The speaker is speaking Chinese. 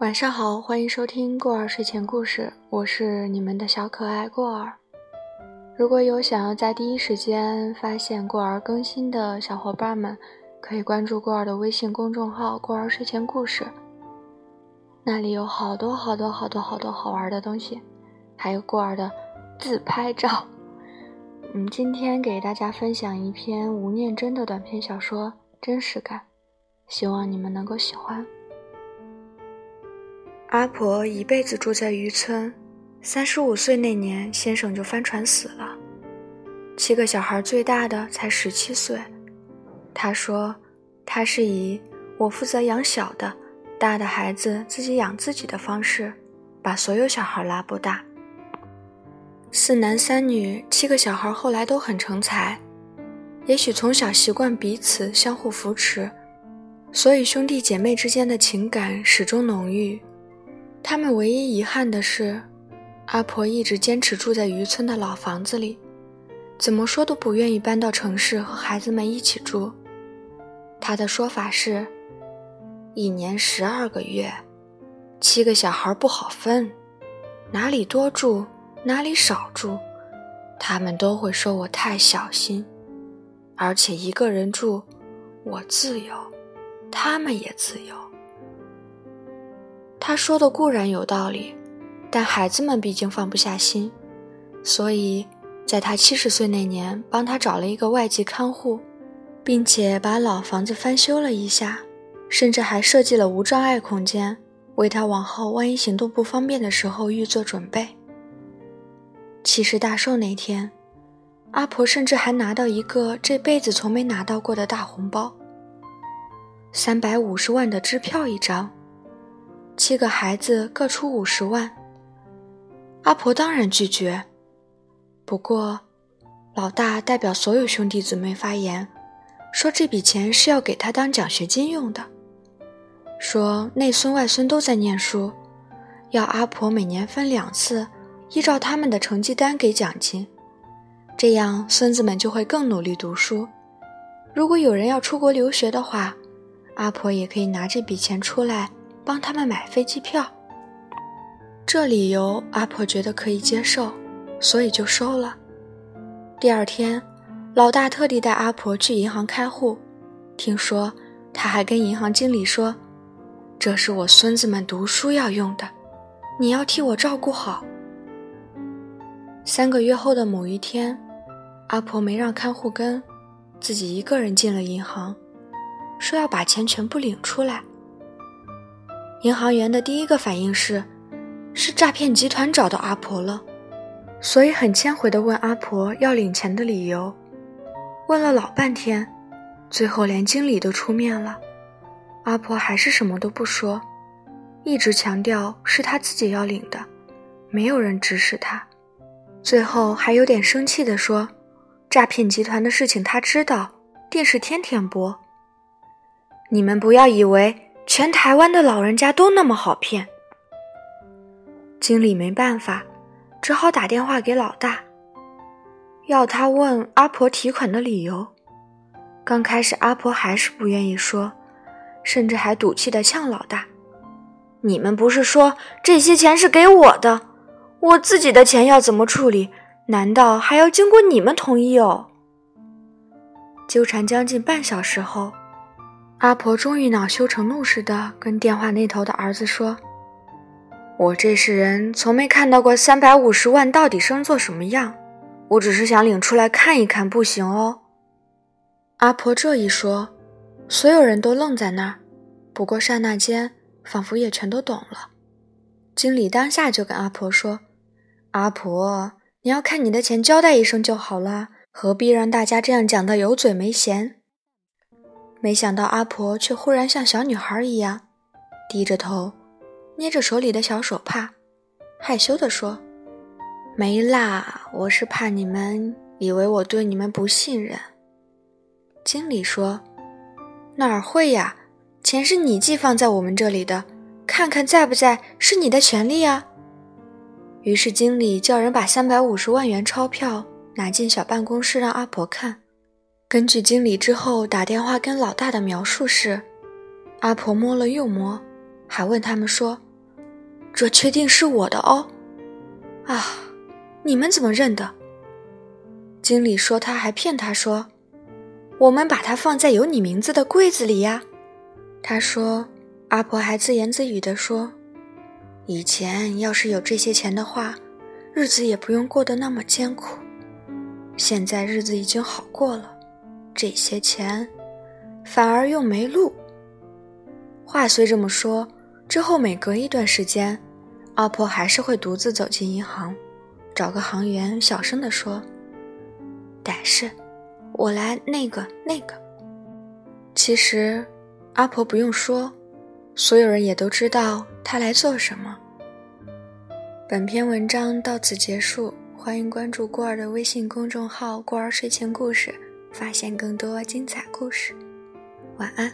晚上好，欢迎收听过儿睡前故事，我是你们的小可爱过儿。如果有想要在第一时间发现过儿更新的小伙伴们，可以关注过儿的微信公众号过儿睡前故事，那里有好多好玩的东西，还有过儿的自拍照。今天给大家分享一篇吴念真的短篇小说《真实感》，希望你们能够喜欢。阿婆一辈子住在渔村，35岁那年先生就翻船死了，7个小孩最大的才17岁。她说她是以我负责养小的，大的孩子自己养自己的方式把所有小孩拉不大。4男3女，7个小孩后来都很成才，也许从小习惯彼此相互扶持，所以兄弟姐妹之间的情感始终浓郁。他们唯一遗憾的是，阿婆一直坚持住在渔村的老房子里，怎么说都不愿意搬到城市和孩子们一起住。她的说法是，1年12个月，7个小孩不好分，哪里多住哪里少住，他们都会说我太小心，而且一个人住，我自由，他们也自由。他说的固然有道理，但孩子们毕竟放不下心，所以在他70岁那年帮他找了一个外籍看护，并且把老房子翻修了一下，甚至还设计了无障碍空间，为他往后万一行动不方便的时候预做准备。70大寿那天，阿婆甚至还拿到一个这辈子从没拿到过的大红包，350万的支票1张，7个孩子各出50万，阿婆当然拒绝。不过，老大代表所有兄弟姊妹发言，说这笔钱是要给他当奖学金用的，说内孙外孙都在念书，要阿婆每年分2次，依照他们的成绩单给奖金，这样孙子们就会更努力读书。如果有人要出国留学的话，阿婆也可以拿这笔钱出来帮他们买飞机票。这理由阿婆觉得可以接受，所以就收了。第二天，老大特地带阿婆去银行开户，听说他还跟银行经理说，这是我孙子们读书要用的，你要替我照顾好。3个月后的某一天，阿婆没让看护跟，自己一个人进了银行，说要把钱全部领出来。银行员的第一个反应是诈骗集团找到阿婆了，所以很谦回地问阿婆要领钱的理由，问了老半天，最后连经理都出面了，阿婆还是什么都不说，一直强调是她自己要领的，没有人指使她。最后还有点生气地说，诈骗集团的事情他知道，电视天天播。你们不要以为全台湾的老人家都那么好骗。经理没办法，只好打电话给老大，要他问阿婆提款的理由。刚开始阿婆还是不愿意说，甚至还赌气地呛老大，你们不是说这些钱是给我的，我自己的钱要怎么处理，难道还要经过你们同意哦？纠缠将近半小时后，阿婆终于恼羞成怒似的跟电话那头的儿子说，我这世人从没看到过350万到底生做什么样，我只是想领出来看一看，不行哦。阿婆这一说，所有人都愣在那儿，不过刹那间仿佛也全都懂了。经理当下就跟阿婆说，阿婆，你要看你的钱交代一声就好了，何必让大家这样讲得有嘴没闲。没想到阿婆却忽然像小女孩一样，低着头捏着手里的小手帕，害羞地说，没啦，我是怕你们以为我对你们不信任。经理说，哪儿会呀，钱是你寄放在我们这里的，看看在不在是你的权利啊。于是经理叫人把350万元钞票拿进小办公室让阿婆看。根据经理之后打电话跟老大的描述阿婆摸了又摸，还问他们说，这确定是我的哦。啊，你们怎么认的？经理说他还骗他说，我们把它放在有你名字的柜子里呀。他说，阿婆还自言自语地说，以前要是有这些钱的话，日子也不用过得那么艰苦。现在日子已经好过了，这些钱反而又没路。话虽这么说，之后每隔一段时间，阿婆还是会独自走进银行，找个行员小声地说，歹势，我来那个。其实阿婆不用说，所有人也都知道她来做什么。本篇文章到此结束，欢迎关注过儿的微信公众号过儿睡前故事，发现更多精彩故事。晚安。